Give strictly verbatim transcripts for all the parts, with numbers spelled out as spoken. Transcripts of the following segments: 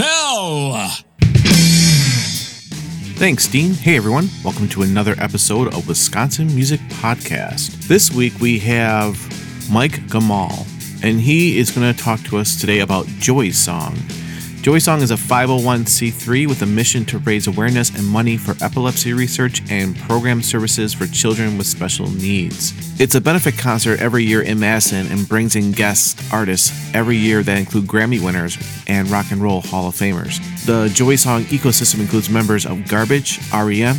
Hell. Thanks, Dean. Hey, everyone. Welcome to another episode of Wisconsin Music Podcast. This week we have Mike Gamal, and he is going to talk to us today about Joy Song. Joy Song is a five oh one c three with a mission to raise awareness and money for epilepsy research and program services for children with special needs. It's a benefit concert every year in Madison and brings in guest artists every year that include Grammy winners and Rock and Roll Hall of Famers. The Joy Song ecosystem includes members of Garbage, R E M,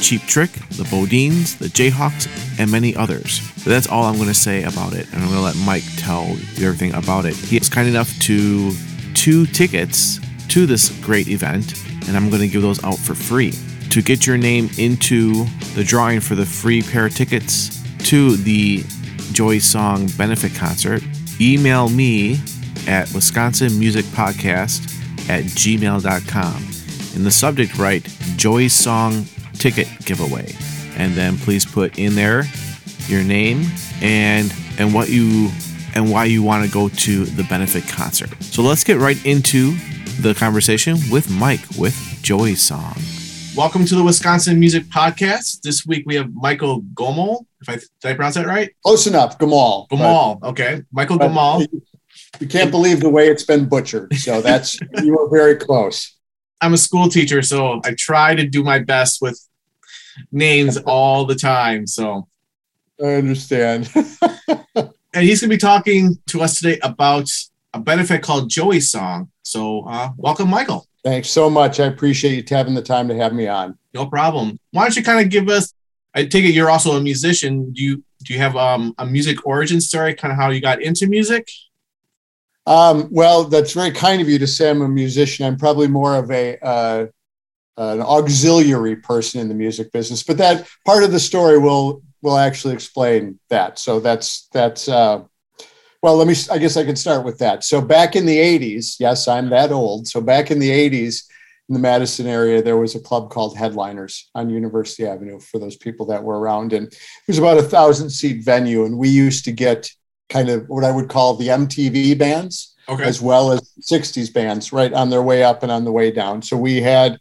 Cheap Trick, the Bodines, the Jayhawks, and many others. But that's all I'm going to say about it, and I'm going to let Mike tell you everything about it. He was kind enough to two tickets to this great event, and I'm going to give those out for free. To get your name into the drawing for the free pair of tickets to the Joy Song benefit concert, email me at wisconsin music podcast at gmail dot com. In the subject, write Joy Song ticket giveaway, and then please put in there your name and and what you and why you want to go to the benefit concert. So let's get right into the conversation with Mike with Joy Song. Welcome to the Wisconsin Music Podcast. This week we have Michael Gamal. If I did I pronounce that right? Close enough. Gamal. Gamal. But, okay. Michael Gamal. You can't believe the way it's been butchered. So that's you were very close. I'm a school teacher, so I try to do my best with names all the time. So I understand. And he's going to be talking to us today about a benefit called Joy Song. So uh, welcome, Michael. Thanks so much. I appreciate you having the time to have me on. No problem. Why don't you kind of give us, I take it you're also a musician. Do you, do you have um, a music origin story, kind of how you got into music? Um, well, that's very kind of you to say I'm a musician. I'm probably more of a uh, an auxiliary person in the music business. But that part of the story will... we'll actually explain that. So that's, that's, uh, well, let me, I guess I could start with that. So back in the eighties, yes, I'm that old. So back in the eighties in the Madison area, there was a club called Headliners on University Avenue for those people that were around. And it was about a thousand seat venue. And we used to get kind of what I would call the M T V bands, okay, as well as sixties bands right on their way up and on the way down. So we had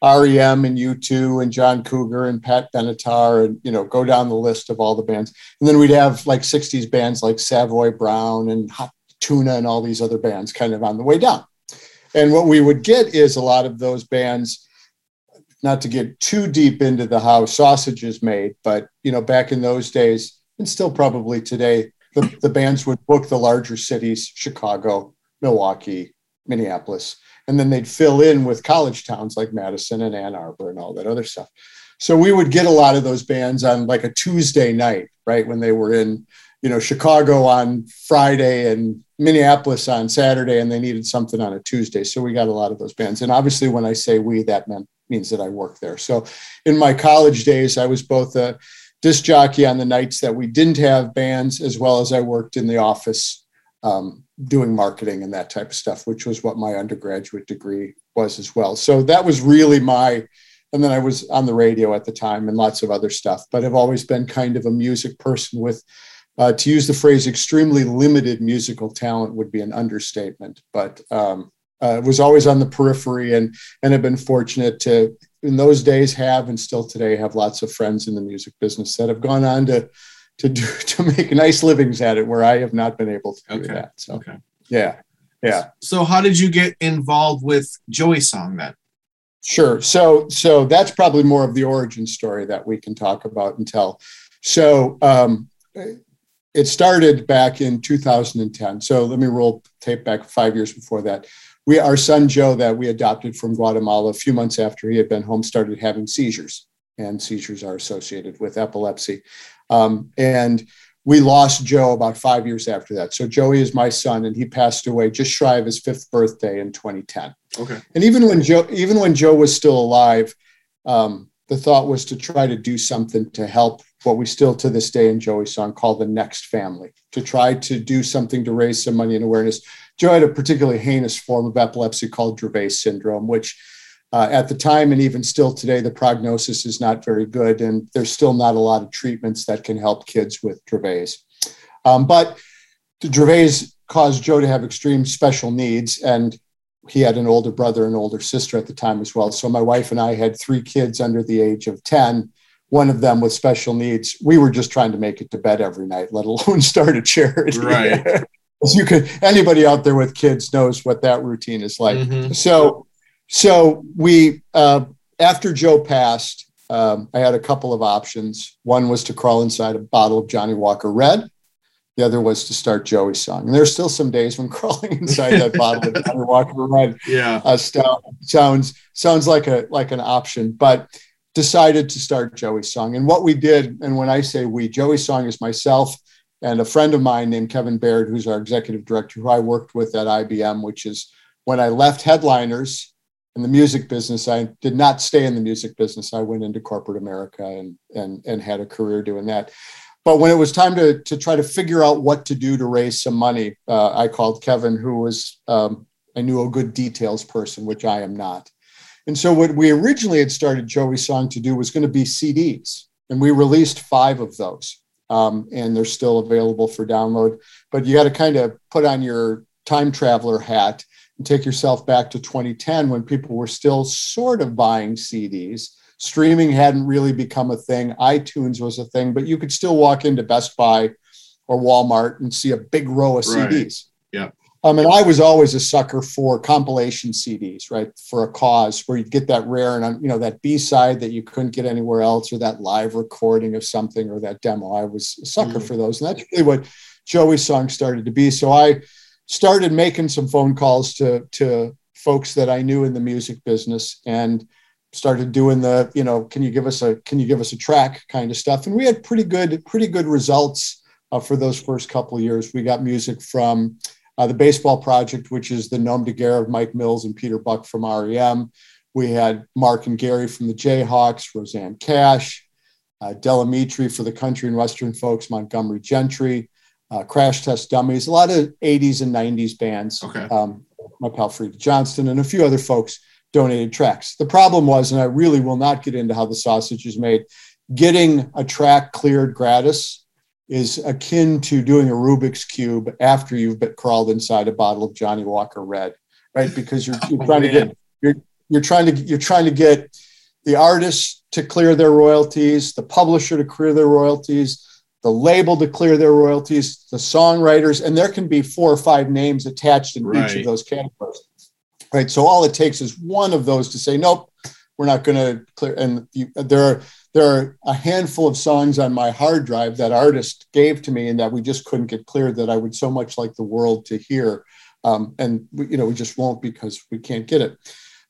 R E M and U two and John Cougar and Pat Benatar and, you know, go down the list of all the bands. And then we'd have like sixties bands like Savoy Brown and Hot Tuna and all these other bands kind of on the way down. And what we would get is a lot of those bands, not to get too deep into the how sausage is made, but, you know, back in those days and still probably today, the, the bands would book the larger cities, Chicago, Milwaukee, Minneapolis. And then they'd fill in with college towns like Madison and Ann Arbor and all that other stuff. So we would get a lot of those bands on like a Tuesday night, right? When they were in, you know, Chicago on Friday and Minneapolis on Saturday, and they needed something on a Tuesday. So we got a lot of those bands. And obviously when I say we, that meant, means that I worked there. So in my college days, I was both a disc jockey on the nights that we didn't have bands, as well as I worked in the office um, doing marketing and that type of stuff, which was what my undergraduate degree was as well. So that was really my, and then I was on the radio at the time and lots of other stuff, but I've always been kind of a music person with, uh, to use the phrase, extremely limited musical talent would be an understatement, but um, uh, was always on the periphery and, and have been fortunate to, in those days, have, and still today have lots of friends in the music business that have gone on to to do, to make nice livings at it where I have not been able to do okay. that. So, okay. yeah. Yeah. So how did you get involved with Joy Song then? Sure. So, so that's probably more of the origin story that we can talk about and tell. So um, it started back in two thousand ten. So let me roll tape back five years before that. We, our son, Joe, that we adopted from Guatemala a few months after he had been home, started having seizures, and seizures are associated with epilepsy. Um, and we lost Joe about five years after that. So Joey is my son, and he passed away just shy of his fifth birthday in twenty ten. Okay. And even when Joe, even when Joe was still alive, um, the thought was to try to do something to help what we still to this day in Joey Song call the next family, to try to do something to raise some money and awareness. Joe had a particularly heinous form of epilepsy called Dravet syndrome, which uh, at the time and even still today, the prognosis is not very good. And there's still not a lot of treatments that can help kids with Dravet's. Um, but the Dravet's caused Joe to have extreme special needs, and he had an older brother and older sister at the time as well. So my wife and I had three kids under the age of ten, one of them with special needs. We were just trying to make it to bed every night, let alone start a charity. Right. As you could, anybody out there with kids knows what that routine is like. Mm-hmm. So, so we, uh, after Joe passed, um, I had a couple of options. One was to crawl inside a bottle of Johnnie Walker Red. The other was to start Joey Song. And there's still some days when crawling inside that bottle of Johnnie Walker Red yeah. uh, stout, sounds, sounds like a, like an option, but decided to start Joey Song. And what we did, and when I say we, Joey Song is myself and a friend of mine named Kevin Baird, who's our executive director, who I worked with at I B M, which is when I left Headliners in the music business. I did not stay in the music business. I went into corporate America and, and, and had a career doing that. But when it was time to, to try to figure out what to do to raise some money, uh, I called Kevin, who was, um, I knew, a good details person, which I am not. And so what we originally had started Joey Song to do was going to be C Ds. And we released five of those. Um, and they're still available for download. But you got to kind of put on your time traveler hat and take yourself back to twenty ten, when people were still sort of buying C Ds. Streaming hadn't really become a thing. iTunes was a thing, but you could still walk into Best Buy or Walmart and see a big row of right. C Ds. Yeah. Um, and I was always a sucker for compilation C Ds, right? For a cause, where you'd get that rare and, you know, that B-side that you couldn't get anywhere else, or that live recording of something, or that demo. I was a sucker mm. for those. And that's really what Joey Song started to be. So I started making some phone calls to, to folks that I knew in the music business, and started doing the, you know, can you give us a, can you give us a track kind of stuff. And we had pretty good, pretty good results uh, for those first couple of years. We got music from uh, the Baseball Project, which is the nom de guerre of Mike Mills and Peter Buck from R E M We had Mark and Gary from the Jayhawks, Roseanne Cash, uh, Delamitri for the country and Western folks, Montgomery Gentry, uh, Crash Test Dummies, a lot of eighties and nineties bands. Okay. Um, my pal Freedy Johnston and a few other folks donated tracks. The problem was, and I really will not get into how the sausage is made, getting a track cleared gratis is akin to doing a Rubik's Cube after you've been crawled inside a bottle of Johnnie Walker Red, right? Because you're, you're trying oh, to get, you're, you're trying to, you're trying to get the artists to clear their royalties, the publisher to clear their royalties, the label to clear their royalties, the songwriters, and there can be four or five names attached in right. each of those categories. Right. So all it takes is one of those to say, nope, we're not going to clear. And you, there are there are a handful of songs on my hard drive that artist gave to me and that we just couldn't get cleared, that I would so much like the world to hear. Um, and, we, you know, we just won't, because we can't get it.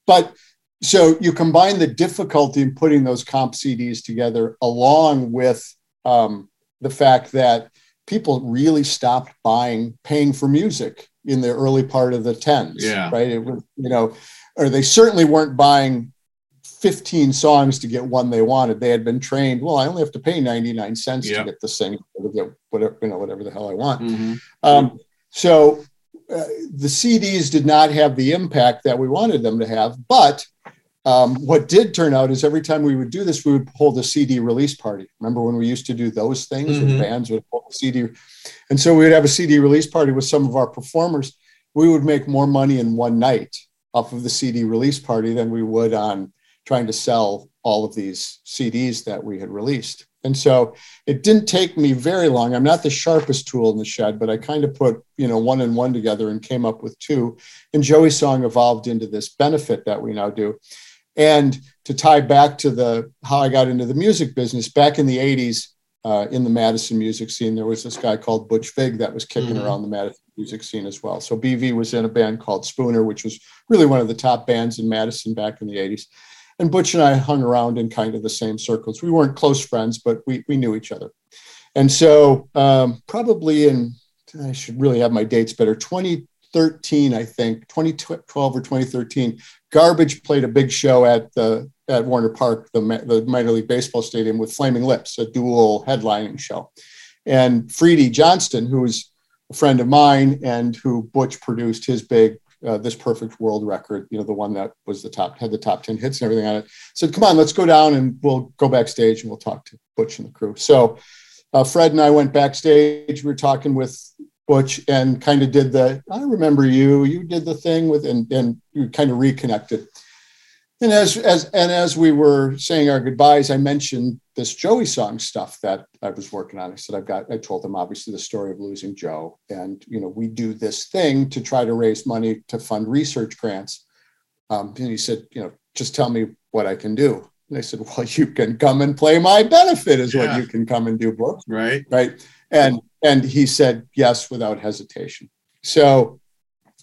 But so you combine the difficulty in putting those comp C Ds together, along with um, the fact that people really stopped buying, paying for music in the early part of the tens, yeah. right? It was, you know, or they certainly weren't buying fifteen songs to get one they wanted. They had been trained, well, I only have to pay ninety-nine cents yep. to get this thing, whatever, you know, whatever the hell I want. Mm-hmm. Um, so uh, the C Ds did not have the impact that we wanted them to have. But um, what did turn out is every time we would do this, we would hold a C D release party. Remember when we used to do those things mm-hmm. with bands with C D? And so we would have a C D release party with some of our performers. We would make more money in one night off of the C D release party than we would on trying to sell all of these C Ds that we had released. And so it didn't take me very long. I'm not the sharpest tool in the shed, but I kind of put, you know, one and one together and came up with two. And Joey Song evolved into this benefit that we now do. And to tie back to the how I got into the music business, back in the eighties, uh, in the Madison music scene. There was this guy called Butch Vig that was kicking mm-hmm. around the Madison music scene as well. So B V was in a band called Spooner, which was really one of the top bands in Madison back in the eighties. And Butch and I hung around in kind of the same circles. We weren't close friends, but we we knew each other. And so um, probably in, I should really have my dates better, twenty thirteen, I think, twenty twelve or twenty thirteen, Garbage played a big show at the at Warner Park, the, the minor league baseball stadium, with Flaming Lips, a dual headlining show. And Freedy Johnston, who was a friend of mine and who Butch produced his big Uh, This Perfect World record, you know, the one that was the top, had the top ten hits and everything on it, said, come on, let's go down and we'll go backstage and we'll talk to Butch and the crew. So uh, Fred and I went backstage. We were talking with Butch and kind of did the, I remember you, you did the thing with, and, and we kind of reconnected. And as, as, and as we were saying our goodbyes, I mentioned this Joey Song stuff that I was working on. I said, I've got, I told them obviously the story of losing Joe, and, you know, we do this thing to try to raise money to fund research grants. Um, and he said, you know, just tell me what I can do. And I said, well, you can come and play my benefit is yeah. what you can come and do, Brooke. Right. Right. And, and he said, yes, without hesitation. So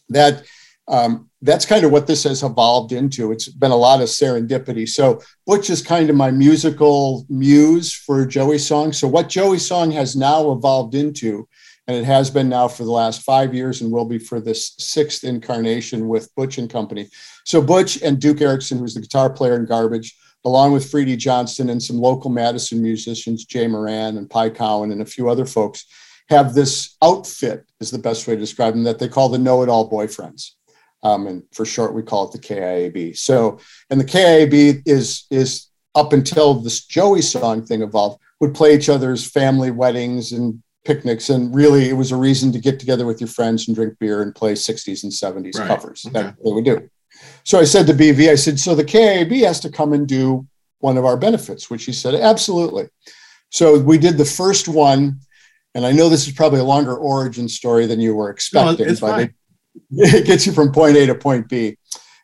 that, um, that's kind of what this has evolved into. It's been a lot of serendipity. So Butch is kind of my musical muse for Joey Song. So what Joey Song has now evolved into, and it has been now for the last five years and will be for this sixth incarnation with Butch and company. So Butch and Duke Erickson, who's the guitar player in Garbage, along with Freedy Johnston and some local Madison musicians, Jay Moran and Pi Cowan and a few other folks, have this outfit, is the best way to describe them, that they call the Know-It-All Boyfriends. Um, and for short, we call it the K I A B. So, and the K I A B is, is up until this Joey Song thing evolved, would play each other's family weddings and picnics. And really, it was a reason to get together with your friends and drink beer and play sixties and seventies right. covers. Okay. That's what we do. So I said to B V, I said, so the K I A B has to come and do one of our benefits, which he said, absolutely. So we did the first one. And I know this is probably a longer origin story than you were expecting. No, it's but fine. It gets you from point A to point B.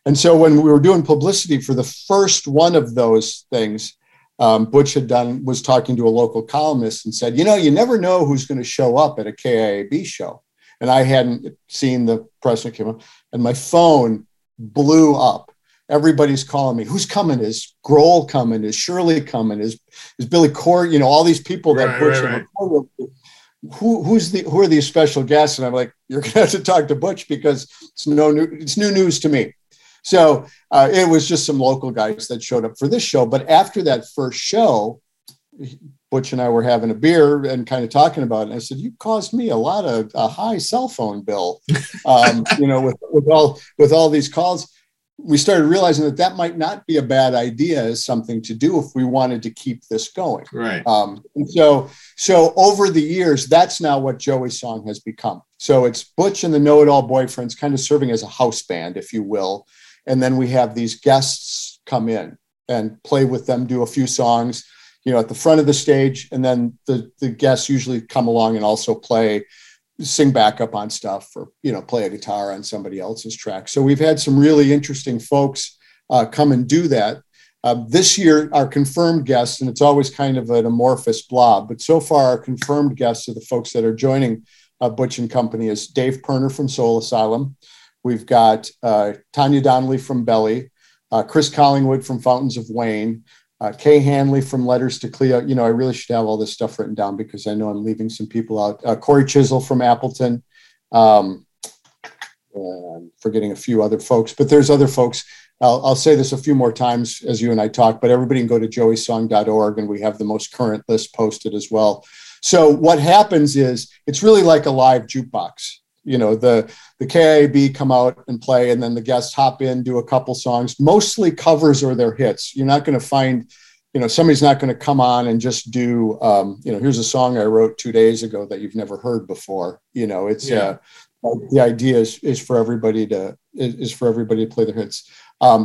And so when we were doing publicity for the first one of those things, um, Butch had done, was talking to a local columnist and said, you know, you never know who's going to show up at a K I A B show. And I hadn't seen the press that came up, and my phone blew up. Everybody's calling me. Who's coming? Is Grohl coming? Is Shirley coming? Is, is Billy Corgan? You know, all these people that right, Butch right, had right. Who, who's the, who are these special guests? And I'm like, you're going to have to talk to Butch because it's no new, it's new news to me. So uh, it was just some local guys that showed up for this show. But after that first show, Butch and I were having a beer and kind of talking about it. And I said, you caused me a lot of a high cell phone bill, um, you know, with, with all, with all these calls. We started realizing that that might not be a bad idea as something to do if we wanted to keep this going. Right. Um, and so, so over the years, that's now what Joey Song has become. So it's Butch and the Know-It-All Boyfriends kind of serving as a house band, if you will. And then we have these guests come in and play with them, do a few songs, you know, at the front of the stage. And then the, the guests usually come along and also play, sing back up on stuff, or, you know, play a guitar on somebody else's track. So we've had some really interesting folks uh, come and do that. Uh, this year, our confirmed guests, and it's always kind of an amorphous blob, but so far our confirmed guests are the folks that are joining uh, Butch and Company is Dave Pirner from Soul Asylum. We've got uh, Tanya Donnelly from Belly, uh, Chris Collingwood from Fountains of Wayne, Uh, Kay Hanley from Letters to Cleo. You know, I really should have all this stuff written down because I know I'm leaving some people out. Uh, Corey Chisel from Appleton. Um, I'm forgetting a few other folks, but there's other folks. I'll, I'll say this a few more times as you and I talk, but everybody can go to joey song dot org and we have the most current list posted as well. So what happens is it's really like a live jukebox. You know, the, the K I A B come out and play, and then the guests hop in, do a couple songs, mostly covers or their hits. You're not going to find, you know, somebody's not going to come on and just do, um, you know, here's a song I wrote two days ago that you've never heard before. You know, it's, yeah. uh, the idea is, is for everybody to, is for everybody to play their hits. Um,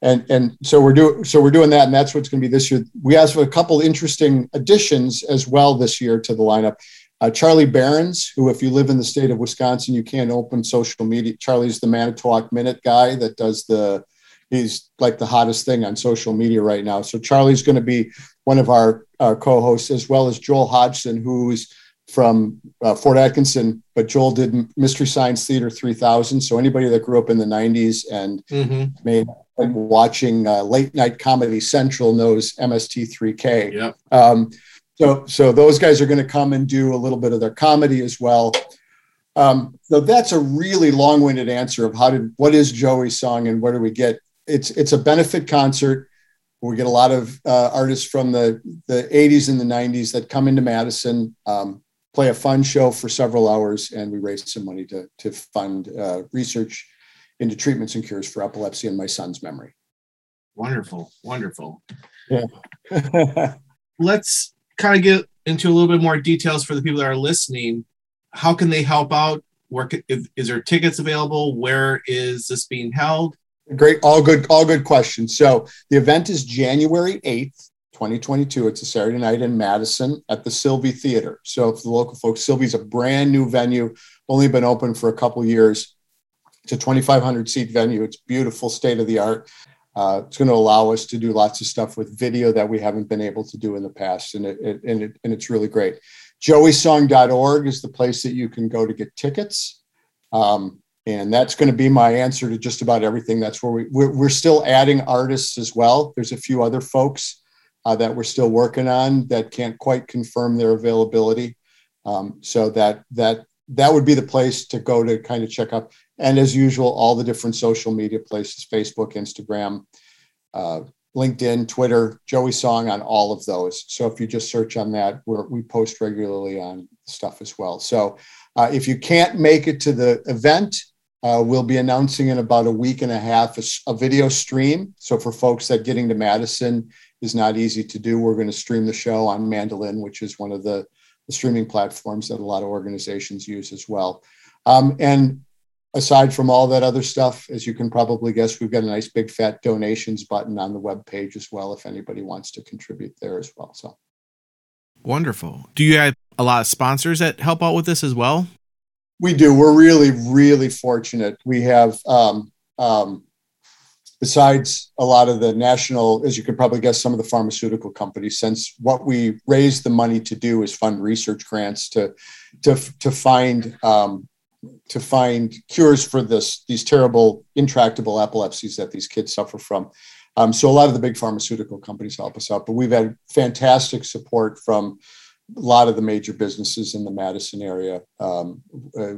and, and so we're doing, so we're doing that, and that's what's going to be this year. We asked for a couple interesting additions as well this year to the lineup. Uh, Charlie Behrens, who, if you live in the state of Wisconsin, you can't open social media. Charlie's the Manitowoc Minute guy that does the, he's like the hottest thing on social media right now. So Charlie's going to be one of our, our co-hosts, as well as Joel Hodgson, who's from uh, Fort Atkinson, but Joel did Mystery Science Theater three thousand. So anybody that grew up in the nineties and mm-hmm. made and watching uh, late night Comedy Central knows M S T three K. Yeah. Um, so, so those guys are going to come and do a little bit of their comedy as well. Um, so that's a really long-winded answer of how did, what is Joey's Song and where do we get? It's, it's a benefit concert. We get a lot of uh, artists from the, the eighties and the nineties that come into Madison, um, play a fun show for several hours, and we raised some money to, to fund uh, research into treatments and cures for epilepsy and my son's memory. Wonderful, wonderful. Yeah. Let's kind of get into a little bit more details for the people that are listening. How can they help out? Where can, is, is there tickets available? Where is this being held? Great, all good, all good questions. So the event is January eighth, twenty twenty-two. It's a Saturday night in Madison at the Sylvee Theater. So for the local folks, Sylvee's a brand new venue, only been open for a couple of years. It's a twenty-five hundred seat venue. It's beautiful, state of the art. Uh, it's going to allow us to do lots of stuff with video that we haven't been able to do in the past. And it, it, and, it and it's really great. joey song dot org is the place that you can go to get tickets. Um, and that's going to be my answer to just about everything. That's where we, we're, we're still adding artists as well. There's a few other folks uh, that we're still working on that can't quite confirm their availability. Um, so that, that, that would be the place to go to kind of check up. And as usual, all the different social media places, Facebook, Instagram, uh, LinkedIn, Twitter, Joey Song on all of those. So if you just search on that, we're, we post regularly on stuff as well. So uh, if you can't make it to the event, uh, we'll be announcing in about a week and a half a, a video stream. So for folks that getting to Madison is not easy to do, we're going to stream the show on Mandolin, which is one of the, the streaming platforms that a lot of organizations use as well. Um, and aside from all that other stuff, as you can probably guess, we've got a nice big fat donations button on the webpage as well, if anybody wants to contribute there as well. So wonderful. Do you have a lot of sponsors that help out with this as well? We do. We're really, really fortunate. We have, um, um, besides a lot of the national, as you could probably guess, some of the pharmaceutical companies, since what we raise the money to do is fund research grants to, to, to find, um, to find cures for this, these terrible, intractable epilepsies that these kids suffer from. Um, so a lot of the big pharmaceutical companies help us out, but we've had fantastic support from a lot of the major businesses in the Madison area. Um, uh,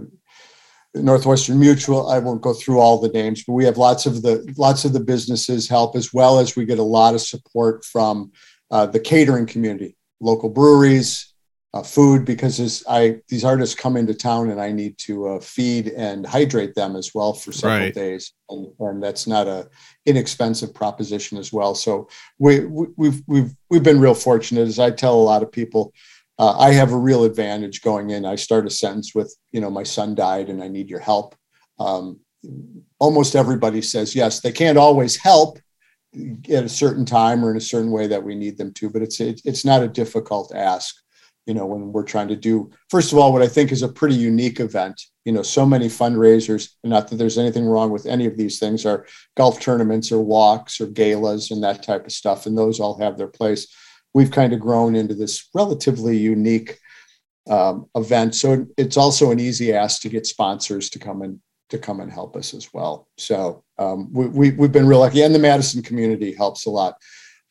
Northwestern Mutual, I won't go through all the names, but we have lots of the, lots of the businesses help, as well as we get a lot of support from uh, the catering community, local breweries, Uh, food, because as I, these artists come into town and I need to uh, feed and hydrate them as well for several right. days. And, and that's not a inexpensive proposition as well. So we, we, we've, we've, we've been real fortunate. As I tell a lot of people, uh, I have a real advantage going in. I start a sentence with, you know, my son died and I need your help. Um, almost everybody says yes. They can't always help at a certain time or in a certain way that we need them to, but it's, it, it's not a difficult ask. You know, when we're trying to do, first of all, what I think is a pretty unique event, you know, so many fundraisers, not that there's anything wrong with any of these things, are golf tournaments or walks or galas and that type of stuff. And those all have their place. We've kind of grown into this relatively unique um, event. So it's also an easy ask to get sponsors to come and to come and help us as well. So um, we, we, we've been real lucky, and the Madison community helps a lot.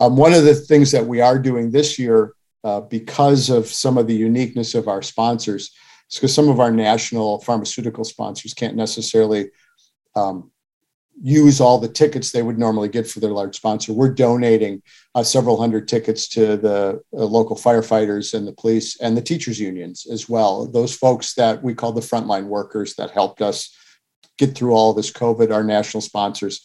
Um, one of the things that we are doing this year, Uh, because of some of the uniqueness of our sponsors, it's because some of our national pharmaceutical sponsors can't necessarily um, use all the tickets they would normally get for their large sponsor. We're donating uh, several hundred tickets to the uh, local firefighters and the police and the teachers unions as well. Those folks that we call the frontline workers that helped us get through all this COVID, our national sponsors,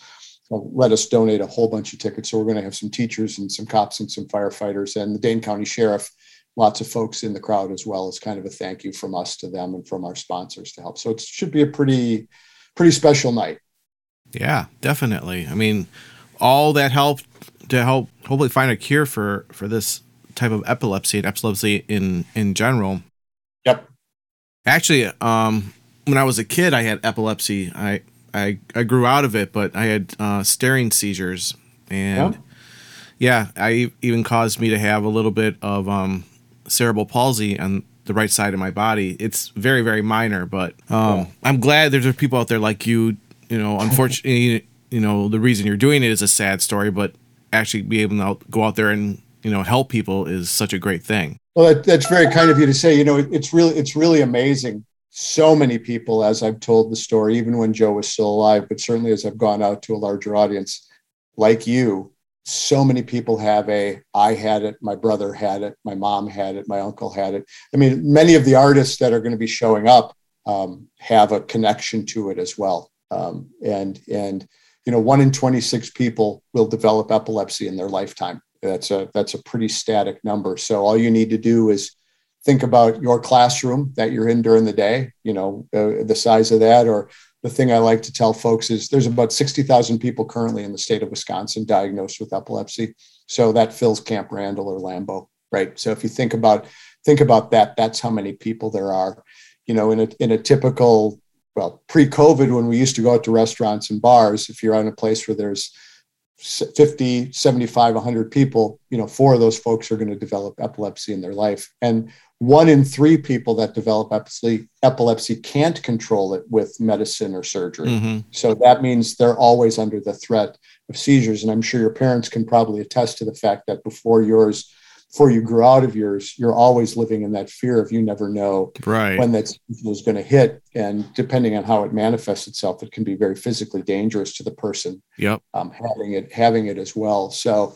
let us donate a whole bunch of tickets. So we're going to have some teachers and some cops and some firefighters and the Dane County Sheriff, lots of folks in the crowd as well, as kind of a thank you from us to them and from our sponsors to help. So it should be a pretty, pretty special night. Yeah, definitely. I mean, all that help to help hopefully find a cure for, for this type of epilepsy and epilepsy in, in general. Yep. Actually, um, when I was a kid, I had epilepsy. I, I, I grew out of it, but I had uh, staring seizures, and yeah. yeah, I even caused me to have a little bit of um, cerebral palsy on the right side of my body. It's very, very minor, but um, yeah. I'm glad there's people out there like you. You know, unfortunately, you know, the reason you're doing it is a sad story, but actually be able to go out there and, you know, help people is such a great thing. Well, that, that's very kind of you to say. You know, it, it's really it's really amazing. So many people, as I've told the story, even when Joe was still alive, but certainly as I've gone out to a larger audience like you, so many people have a, I had it, my brother had it, my mom had it, my uncle had it. I mean, many of the artists that are going to be showing up um, have a connection to it as well. Um, and, and, you know, one in twenty-six people will develop epilepsy in their lifetime. That's a, that's a pretty static number. So all you need to do is think about your classroom that you're in during the day, you know, uh, the size of that. Or the thing I like to tell folks is there's about sixty thousand people currently in the state of Wisconsin diagnosed with epilepsy. So that fills Camp Randall or Lambeau, right? So if you think about, think about that, that's how many people there are, you know, in a, in a typical, well, pre-COVID, when we used to go out to restaurants and bars, if you're in a place where there's fifty, seventy-five, one hundred people, you know, four of those folks are going to develop epilepsy in their life. And one in three people that develop epilepsy, epilepsy can't control it with medicine or surgery. Mm-hmm. So that means they're always under the threat of seizures. And I'm sure your parents can probably attest to the fact that before yours, before you grew out of yours, you're always living in that fear of you never know right. when that seizure is going to hit. And depending on how it manifests itself, it can be very physically dangerous to the person yep. um, having it having it as well. So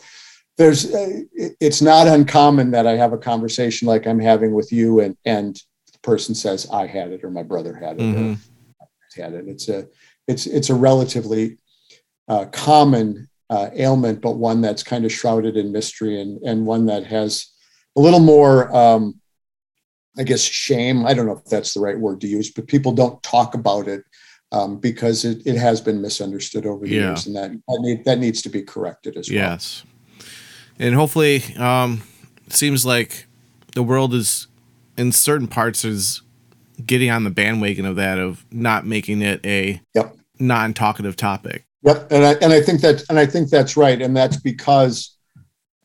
there's uh, it's not uncommon that I have a conversation like I'm having with you, and and the person says, I had it, or my brother had it, mm-hmm. or I had it. It's a it's it's a relatively uh, common Uh, ailment, but one that's kind of shrouded in mystery, and and one that has a little more, um, I guess, shame. I don't know if that's the right word to use, but people don't talk about it um, because it, it has been misunderstood over the yeah. years, and that that, need, that needs to be corrected as well. Yes, and hopefully, um, it seems like the world is, in certain parts, is getting on the bandwagon of that, of not making it a yep. non-talkative topic. Yep, and I and I think that and I think that's right, and that's because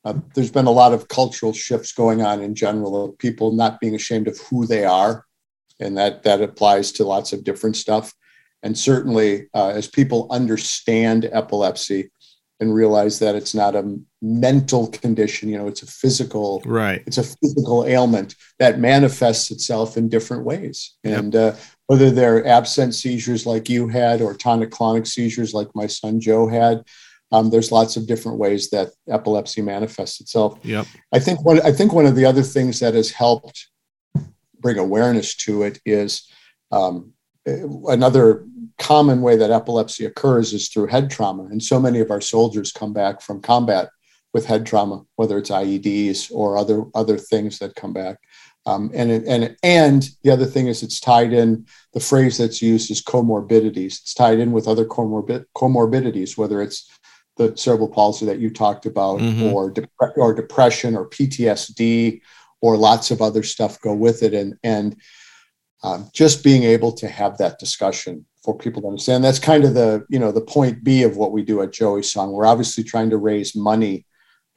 uh, there's been a lot of cultural shifts going on in general of people not being ashamed of who they are, and that that applies to lots of different stuff. And certainly, uh, as people understand epilepsy and realize that it's not a mental condition, you know, it's a physical, right? It's a physical ailment that manifests itself in different ways, yep. and. Uh, Whether they're absent seizures like you had or tonic-clonic seizures like my son Joe had, um, there's lots of different ways that epilepsy manifests itself. Yep. I think one. I think one of the other things that has helped bring awareness to it is um, another common way that epilepsy occurs is through head trauma, and so many of our soldiers come back from combat with head trauma, whether it's I E Ds or other other things that come back. Um, and, and, and the other thing is it's tied in, the phrase that's used is comorbidities. It's tied in with other comorbid, comorbidities, whether it's the cerebral palsy that you talked about mm-hmm. or, de- or depression or P T S D or lots of other stuff go with it. And, and um, just being able to have that discussion for people to understand, that's kind of the, you know, the point B of what we do at Joy Song. We're obviously trying to raise money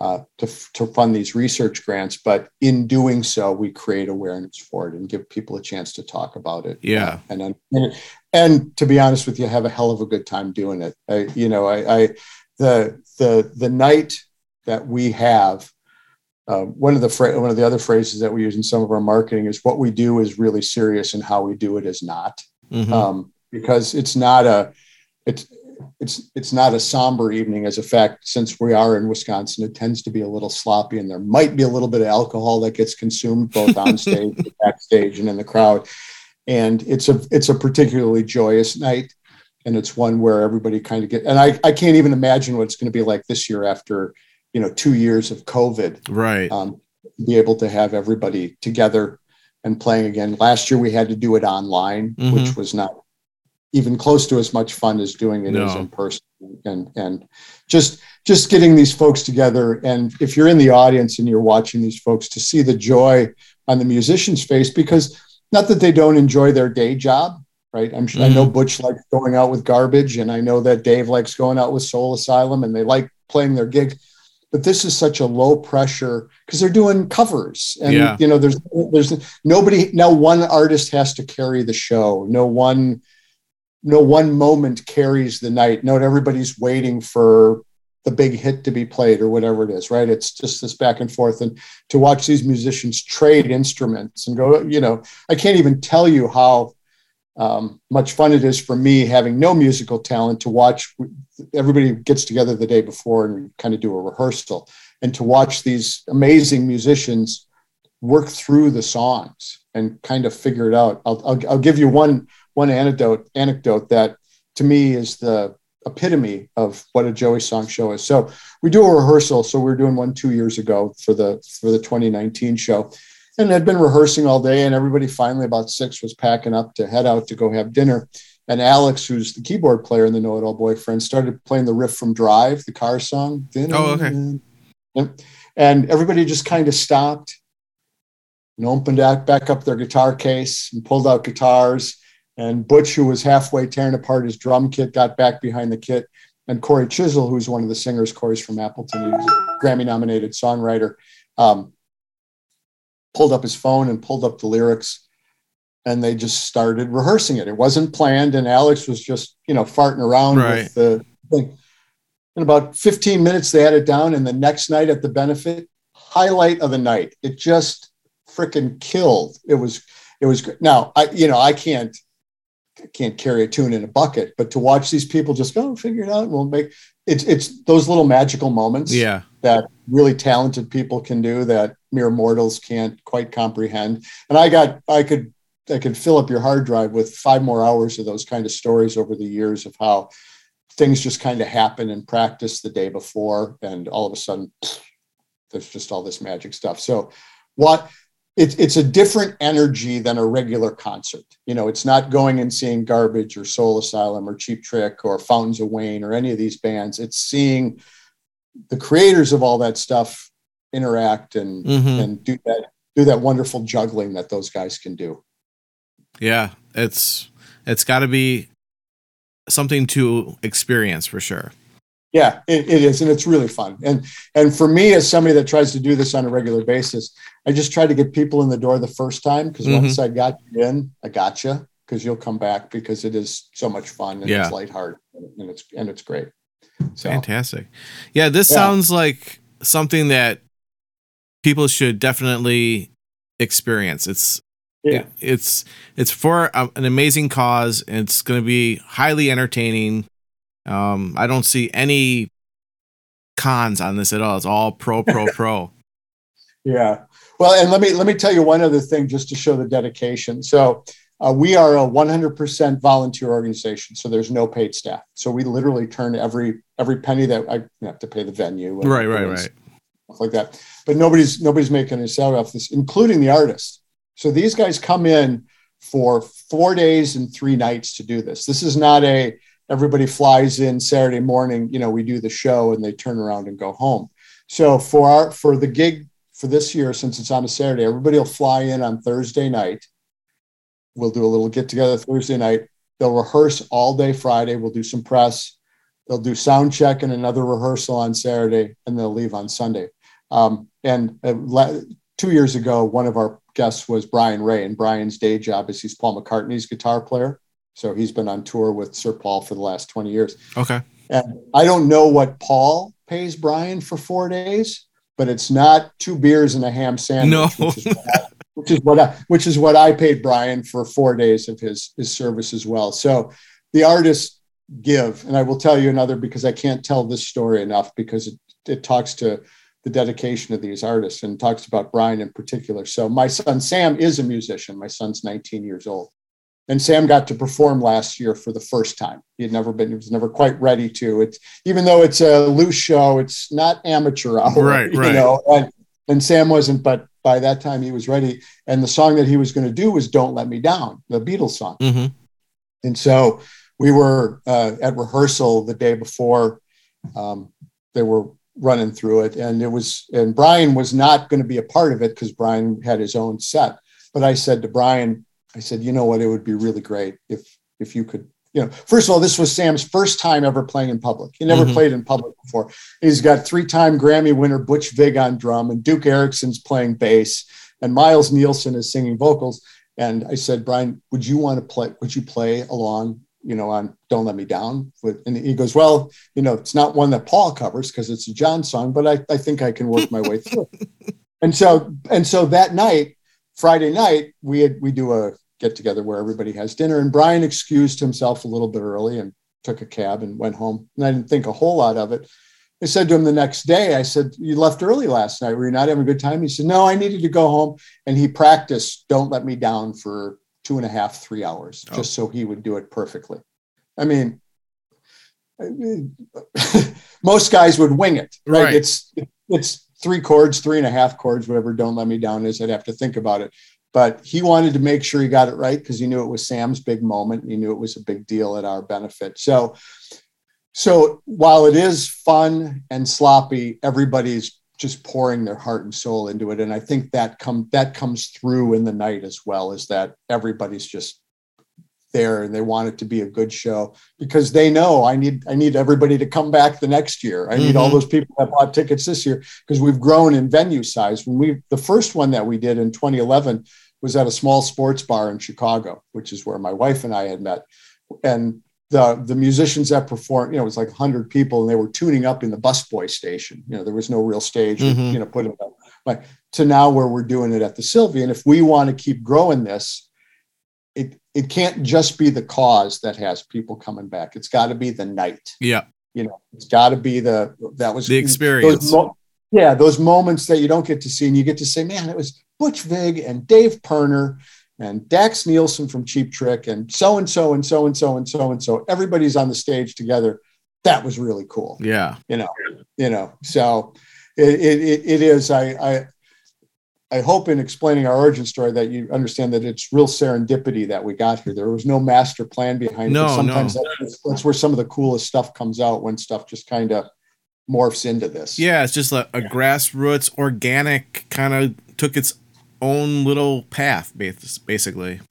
Uh, to, to fund these research grants, but in doing so, we create awareness for it and give people a chance to talk about it. Yeah, and and, and, and to be honest with you, have a hell of a good time doing it. I, you know, I, I the the the night that we have uh, one of the fra- one of the other phrases that we use in some of our marketing is what we do is really serious and how we do it is not, mm-hmm. um, because it's not a it's. It's it's not a somber evening. As a fact, since we are in Wisconsin, it tends to be a little sloppy, and there might be a little bit of alcohol that gets consumed both on stage, backstage, and in the crowd. And it's a it's a particularly joyous night, and it's one where everybody kind of get. And I, I can't even imagine what it's going to be like this year after you know two years of COVID. Right. Um, be able to have everybody together and playing again. Last year we had to do it online, mm-hmm. which was not. Even close to as much fun as doing it as no. in person, and and just just getting these folks together. And if you're in the audience and you're watching these folks, to see the joy on the musicians' face, because not that they don't enjoy their day job, right? I'm sure, mm-hmm. I know Butch likes going out with Garbage, and I know that Dave likes going out with Soul Asylum, and they like playing their gigs. But this is such a low pressure because they're doing covers, and yeah. you know, there's there's nobody. No one artist has to carry the show. No one, no one moment carries the night. Not everybody's waiting for the big hit to be played or whatever it is, right? It's just this back and forth, and to watch these musicians trade instruments and go, you know, I can't even tell you how um, much fun it is for me, having no musical talent, to watch. Everybody gets together the day before and kind of do a rehearsal, and to watch these amazing musicians work through the songs and kind of figure it out. I'll, I'll, I'll give you one, one anecdote, anecdote that to me is the epitome of what a Joey Song show is. So we do a rehearsal. So we were doing one two years ago for the for the twenty nineteen show, and I'd been rehearsing all day, and everybody finally about six was packing up to head out to go have dinner. And Alex, who's the keyboard player in the Know-It-All Boyfriends, started playing the riff from Drive, the car song. Oh, okay. And everybody just kind of stopped and opened up, back up their guitar case and pulled out guitars. And Butch, who was halfway tearing apart his drum kit, got back behind the kit. And Corey Chisel, who's one of the singers, Corey's from Appleton, he was a Grammy-nominated songwriter, um, pulled up his phone and pulled up the lyrics, and they just started rehearsing it. It wasn't planned, and Alex was just, you know, farting around right. with the thing. In about fifteen minutes, they had it down, and the next night at the benefit, highlight of the night. It just freaking killed. It was, it was, now, I, you know, I can't, I can't carry a tune in a bucket, but to watch these people just go, oh, figure it out, and we'll make it's it's those little magical moments yeah. that really talented people can do that mere mortals can't quite comprehend. And I got I could I could fill up your hard drive with five more hours of those kind of stories over the years of how things just kind of happen in practice the day before, and all of a sudden there's just all this magic stuff. So what It's it's a different energy than a regular concert. You know, it's not going and seeing Garbage or Soul Asylum or Cheap Trick or Fountains of Wayne or any of these bands. It's seeing the creators of all that stuff interact and mm-hmm. and do that do that wonderful juggling that those guys can do. Yeah, it's it's got to be something to experience for sure. Yeah, it, it is. And it's really fun. And and for me, as somebody that tries to do this on a regular basis, I just try to get people in the door the first time, because mm-hmm. once I got you in, I got you, because you'll come back, because it is so much fun, and yeah. it's lighthearted, and it's and it's great. So, fantastic. Yeah, this yeah. sounds like something that people should definitely experience. It's yeah. it's it's for an amazing cause, and it's going to be highly entertaining. Um, I don't see any cons on this at all. It's all pro, pro, pro. Yeah. Well, and let me, let me tell you one other thing just to show the dedication. So uh, we are a one hundred percent volunteer organization. So there's no paid staff. So we literally turn every, every penny that I have to pay the venue. And right, right, right. Stuff like that. But nobody's, nobody's making a salary off this, including the artists. So these guys come in for four days and three nights to do this. This is not a, everybody flies in Saturday morning, you know, we do the show and they turn around and go home. So for our, for the gig for this year, since it's on a Saturday, everybody will fly in on Thursday night. We'll do a little get together Thursday night. They'll rehearse all day Friday. We'll do some press. They'll do sound check and another rehearsal on Saturday, and they'll leave on Sunday. Um, and uh, la- two years ago, one of our guests was Brian Ray, and Brian's day job is he's Paul McCartney's guitar player. So he's been on tour with Sir Paul for the last twenty years. Okay. And I don't know what Paul pays Brian for four days, but it's not two beers and a ham sandwich, no. which, is what I, which is what I, which is what I paid Brian for four days of his, his service as well. So the artists give, and I will tell you another, because I can't tell this story enough, because it, it talks to the dedication of these artists and talks about Brian in particular. So my son, Sam, is a musician. My son's nineteen years old. And Sam got to perform last year for the first time. He had never been, he was never quite ready to. It's, even though it's a loose show, it's not amateur hour, right, you right. know, and, and Sam wasn't, but by that time he was ready. And the song that he was going to do was Don't Let Me Down, the Beatles song. Mm-hmm. And so we were uh, at rehearsal the day before um, they were running through it. And it was, and Brian was not going to be a part of it because Brian had his own set. But I said to Brian, I said, you know what, it would be really great if if you could, you know, first of all, this was Sam's first time ever playing in public. He never mm-hmm. played in public before. He's got three-time Grammy winner Butch Vig on drum, and Duke Erickson's playing bass, and Miles Nielsen is singing vocals. And I said, Brian, would you want to play, would you play along, you know, on Don't Let Me Down? With, and he goes, well, you know, it's not one that Paul covers because it's a John song, but I, I think I can work my way through it. And so, and so that night, Friday night, we had, we do a get together where everybody has dinner, and Brian excused himself a little bit early and took a cab and went home. And I didn't think a whole lot of it. I said to him the next day, I said, you left early last night. Were you not having a good time? He said, no, I needed to go home. And he practiced Don't Let Me Down for two and a half, three hours, oh. just so he would do it perfectly. I mean, I mean most guys would wing it, right? right? It's it's three chords, three and a half chords, whatever Don't Let Me Down is. I'd have to think about it. But he wanted to make sure he got it right because he knew it was Sam's big moment. And he knew it was a big deal at our benefit. So So while it is fun and sloppy, everybody's just pouring their heart and soul into it. And I think that come that comes through in the night as well, is that everybody's just there and they want it to be a good show because they know I need I need everybody to come back the next year. I mm-hmm. need all those people that bought tickets this year because we've grown in venue size. When we the first one that we did in twenty eleven was at a small sports bar in Chicago, which is where my wife and I had met. And The, the musicians that performed, you know, it was like one hundred people, and they were tuning up in the busboy station. You know, there was no real stage, mm-hmm. you know, put it up. Like, to now where we're doing it at the Sylvee. And if we want to keep growing this, it it can't just be the cause that has people coming back. It's got to be the night. Yeah. You know, it's got to be the, that was the experience. Those mo- yeah. Those moments that you don't get to see, and you get to say, man, it was Butch Vig and Dave Pirner and Dax Nielsen from Cheap Trick and so and so and so and so and so and so. Everybody's on the stage together. That was really cool. Yeah, you know, you know. So it it it is. I I I hope in explaining our origin story that you understand that it's real serendipity that we got here. There was no master plan behind no, it. Sometimes no. that's, that's where some of the coolest stuff comes out, when stuff just kind of morphs into this. Yeah, it's just a, a yeah. grassroots, organic kind of took its own little path, basically.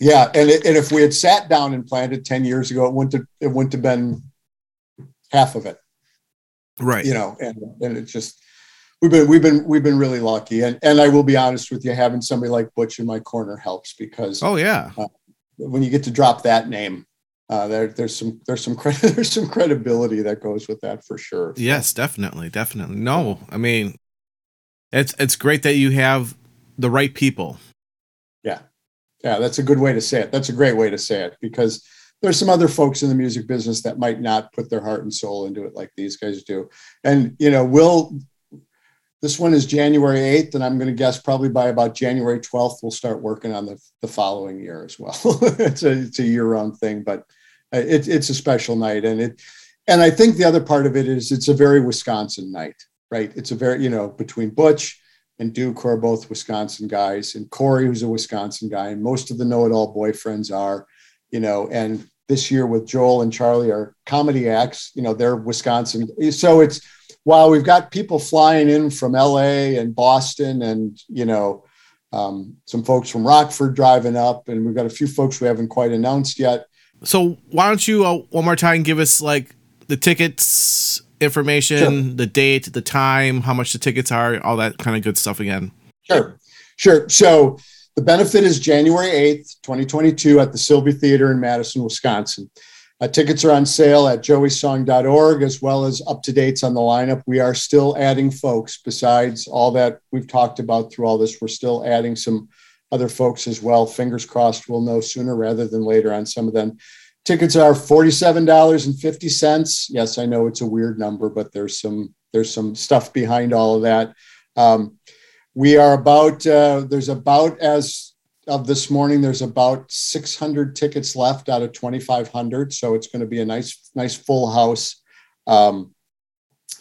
Yeah, and it, and if we had sat down and planned it ten years ago, it wouldn't have, it wouldn't have been half of it, right? You know, and and it's just we've been we've been we've been really lucky, and and I will be honest with you, having somebody like Butch in my corner helps because oh yeah, uh, when you get to drop that name, uh, there there's some there's some credit there's some credibility that goes with that for sure. Yes, definitely, definitely. No, I mean, it's it's great that you have the right people. Yeah. Yeah. That's a good way to say it. That's a great way to say it, because there's some other folks in the music business that might not put their heart and soul into it like these guys do. And, you know, we'll, this one is January eighth, and I'm going to guess probably by about January twelfth, we'll start working on the, the following year as well. It's a, it's a year round thing, but it, it's a special night. And it, and I think the other part of it is it's a very Wisconsin night, right? It's a very, you know, between Butch and Duke, who are both Wisconsin guys, and Corey, who's a Wisconsin guy, and most of the Know-It-All Boyfriends are, you know, and this year with Joel and Charlie are comedy acts, you know, they're Wisconsin. So it's, while we've got people flying in from L A and Boston and, you know, um, some folks from Rockford driving up, and we've got a few folks we haven't quite announced yet. So why don't you uh, one more time give us like the tickets information, sure. the date, the time, how much the tickets are, all that kind of good stuff again. Sure. Sure. So the benefit is January eighth, twenty twenty-two at the Sylvee Theater in Madison, Wisconsin. Uh, tickets are on sale at joey song dot org, as well as up to dates on the lineup. We are still adding folks besides all that we've talked about through all this. We're still adding some other folks as well. Fingers crossed we'll know sooner rather than later on some of them. Tickets are forty-seven dollars and fifty cents. Yes, I know it's a weird number, but there's some there's some stuff behind all of that. Um, we are about uh, there's about as of this morning, there's about six hundred tickets left out of twenty-five hundred. So it's going to be a nice nice full house. Um,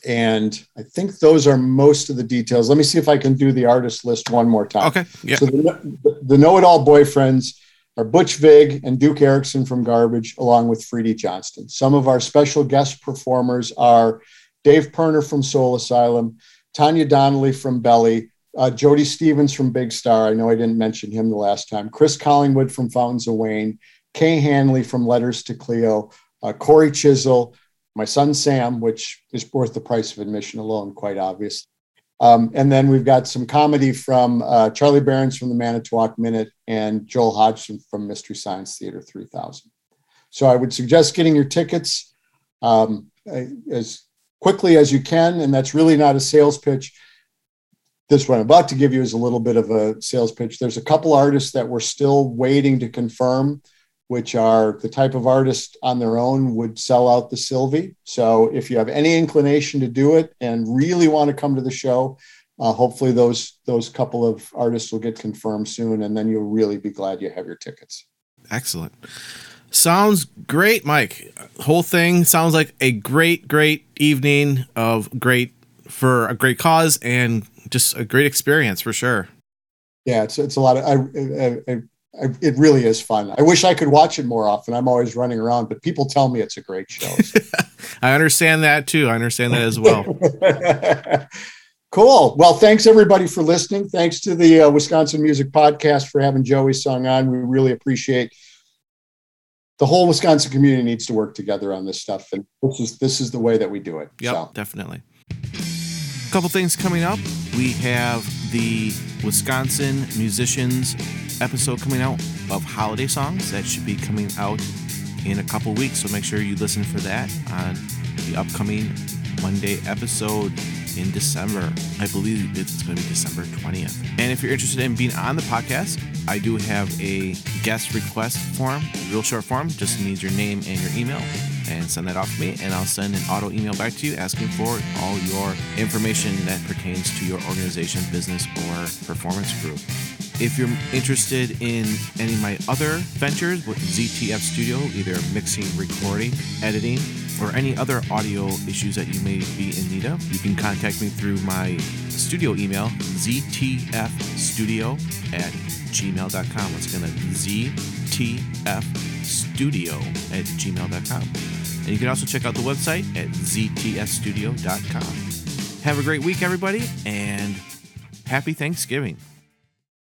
and I think those are most of the details. Let me see if I can do the artist list one more time. Okay. Yeah. So the, the Know-It-All Boyfriends are Butch Vig and Duke Erickson from Garbage, along with Freedy Johnston. Some of our special guest performers are Dave Pirner from Soul Asylum, Tanya Donnelly from Belly, uh, Jody Stevens from Big Star. I know I didn't mention him the last time. Chris Collingwood from Fountains of Wayne, Kay Hanley from Letters to Cleo, uh, Corey Chisel, my son Sam, which is worth the price of admission alone, quite obvious. Um, and then we've got some comedy from uh, Charlie Behrens from the Manitowoc Minute and Joel Hodgson from Mystery Science Theater three thousand. So I would suggest getting your tickets um, as quickly as you can. And that's really not a sales pitch. This one I'm about to give you is a little bit of a sales pitch. There's a couple artists that we're still waiting to confirm, which are the type of artist on their own would sell out the Sylvee. So if you have any inclination to do it and really want to come to the show, uh, hopefully those, those couple of artists will get confirmed soon, and then you'll really be glad you have your tickets. Excellent. Sounds great, Mike. Whole thing sounds like a great, great evening of great for a great cause and just a great experience for sure. Yeah, it's it's a lot of I, I, I I, it really is fun. I wish I could watch it more often. I'm always running around, but people tell me it's a great show. So. I understand that too. I understand that as well. Cool. Well, thanks everybody for listening. Thanks to the uh, Wisconsin Music Podcast for having Joey Song on. We really appreciate the whole Wisconsin community needs to work together on this stuff. And this is, this is the way that we do it. Yeah, so. Definitely. A couple things coming up. We have the Wisconsin Musicians episode coming out of holiday songs that should be coming out in a couple weeks, so make sure you listen for that on the upcoming Monday episode in December. I believe it's going to be December twentieth. And if you're interested in being on the podcast, I do have a guest request form, real short form, just needs your name and your email, and send that off to me, and I'll send an auto email back to you asking for all your information that pertains to your organization, business, or performance group. If you're interested in any of my other ventures with Z T F Studio, either mixing, recording, editing, or any other audio issues that you may be in need of, you can contact me through my studio email, ztfstudio at gmail dot com. Once again, that's ztfstudio at gmail dot com. And you can also check out the website at z t f studio dot com. Have a great week, everybody, and happy Thanksgiving.